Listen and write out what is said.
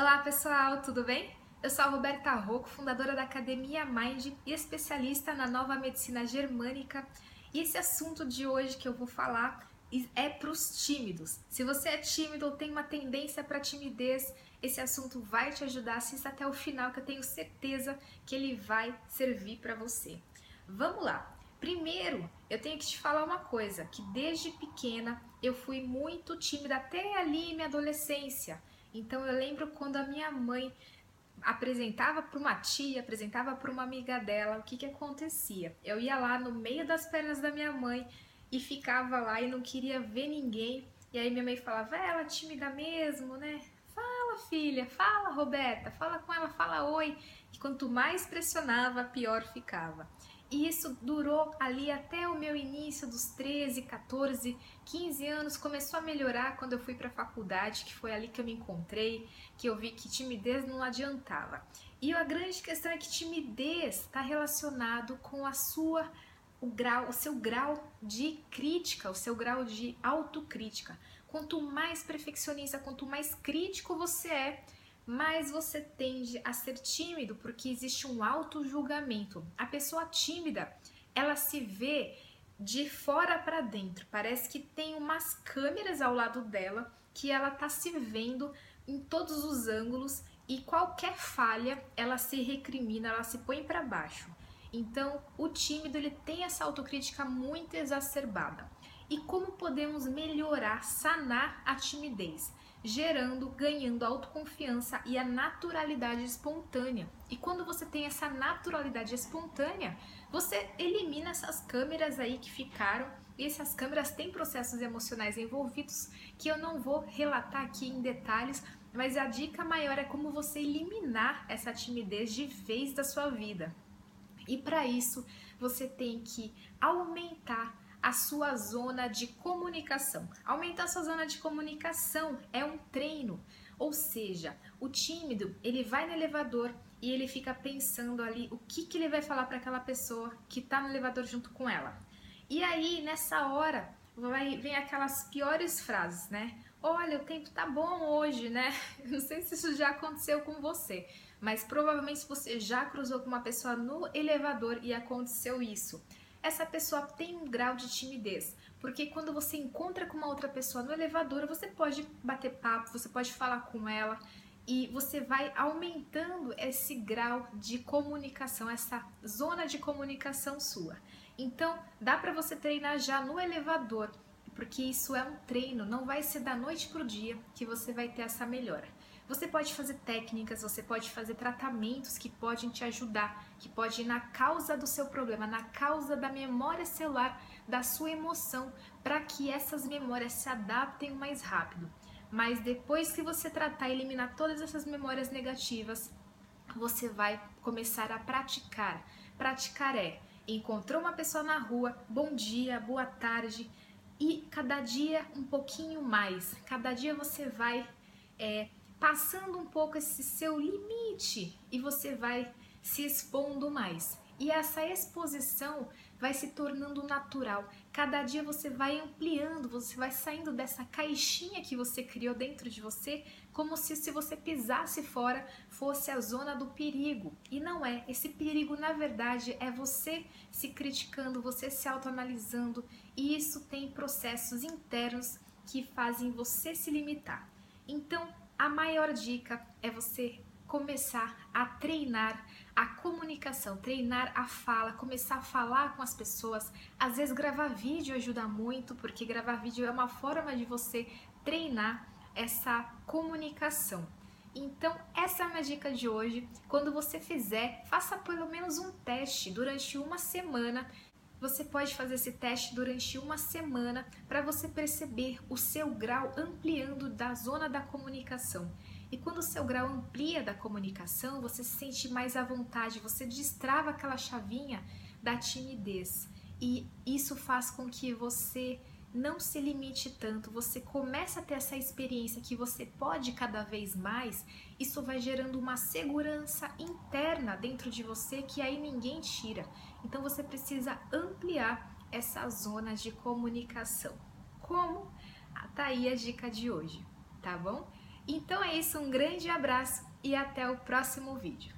Olá pessoal, tudo bem? Eu sou a Roberta Rocco, fundadora da Academia Mind e especialista na nova medicina germânica. E esse assunto de hoje que eu vou falar é para os tímidos. Se você é tímido ou tem uma tendência para timidez, esse assunto vai te ajudar. Assista até o final que eu tenho certeza que ele vai servir para você. Vamos lá! Primeiro, eu tenho que te falar uma coisa, que desde pequena eu fui muito tímida até ali minha adolescência. Então eu lembro quando a minha mãe apresentava para uma tia, apresentava para uma amiga dela, o que acontecia? Eu ia lá no meio das pernas da minha mãe e ficava lá e não queria ver ninguém. E aí minha mãe falava, ela é tímida mesmo, né? Fala filha, fala Roberta, fala com ela, fala oi. E quanto mais pressionava, pior ficava. E isso durou ali até o meu início dos 13, 14, 15 anos, começou a melhorar quando eu fui para a faculdade, que foi ali que eu me encontrei, que eu vi que timidez não adiantava. E a grande questão é que timidez está relacionado com o seu grau de crítica, o seu grau de autocrítica. Quanto mais perfeccionista, quanto mais crítico você é, mas você tende a ser tímido porque existe um auto-julgamento. A pessoa tímida, ela se vê de fora para dentro, parece que tem umas câmeras ao lado dela que ela tá se vendo em todos os ângulos e qualquer falha ela se recrimina, ela se põe para baixo. Então o tímido ele tem essa autocrítica muito exacerbada. E como podemos melhorar, sanar a timidez? Gerando, ganhando autoconfiança e a naturalidade espontânea. E quando você tem essa naturalidade espontânea, você elimina essas câmeras aí que ficaram, e essas câmeras têm processos emocionais envolvidos que eu não vou relatar aqui em detalhes, mas a dica maior é como você eliminar essa timidez de vez da sua vida. E para isso, você tem que aumentar a sua zona de comunicação. Aumentar sua zona de comunicação é um treino, ou seja, o tímido ele vai no elevador e ele fica pensando ali o que ele vai falar para aquela pessoa que está no elevador junto com ela. E aí nessa hora vem aquelas piores frases, né? Olha, o tempo tá bom hoje, né? Não sei se isso já aconteceu com você, mas provavelmente você já cruzou com uma pessoa no elevador e aconteceu isso. Essa pessoa tem um grau de timidez, porque quando você encontra com uma outra pessoa no elevador, você pode bater papo, você pode falar com ela e você vai aumentando esse grau de comunicação, essa zona de comunicação sua. Então, dá para você treinar já no elevador, porque isso é um treino, não vai ser da noite pro dia que você vai ter essa melhora. Você pode fazer técnicas, você pode fazer tratamentos que podem te ajudar, que podem ir na causa do seu problema, na causa da memória celular, da sua emoção, para que essas memórias se adaptem mais rápido. Mas depois que você tratar e eliminar todas essas memórias negativas, você vai começar a praticar. Praticar é, encontrou uma pessoa na rua, bom dia, boa tarde, e cada dia um pouquinho mais. Cada dia você vai passando um pouco esse seu limite e você vai se expondo mais. E essa exposição vai se tornando natural. Cada dia você vai ampliando, você vai saindo dessa caixinha que você criou dentro de você, como se você pisasse fora, fosse a zona do perigo. E não é. Esse perigo, na verdade, é você se criticando, você se autoanalisando. E isso tem processos internos que fazem você se limitar. Então, a maior dica é você começar a treinar a comunicação, treinar a fala, começar a falar com as pessoas. Às vezes gravar vídeo ajuda muito, porque gravar vídeo é uma forma de você treinar essa comunicação. Então, essa é a minha dica de hoje. Quando você fizer, faça pelo menos um teste durante uma semana. Você pode fazer esse teste durante uma semana para você perceber o seu grau ampliando da zona da comunicação. E quando o seu grau amplia da comunicação, você se sente mais à vontade, você destrava aquela chavinha da timidez. E isso faz com que você não se limite tanto, você começa a ter essa experiência que você pode cada vez mais, isso vai gerando uma segurança interna dentro de você que aí ninguém tira. Então você precisa ampliar essa zona de comunicação. Como? Tá aí a dica de hoje, tá bom? Então é isso, um grande abraço e até o próximo vídeo.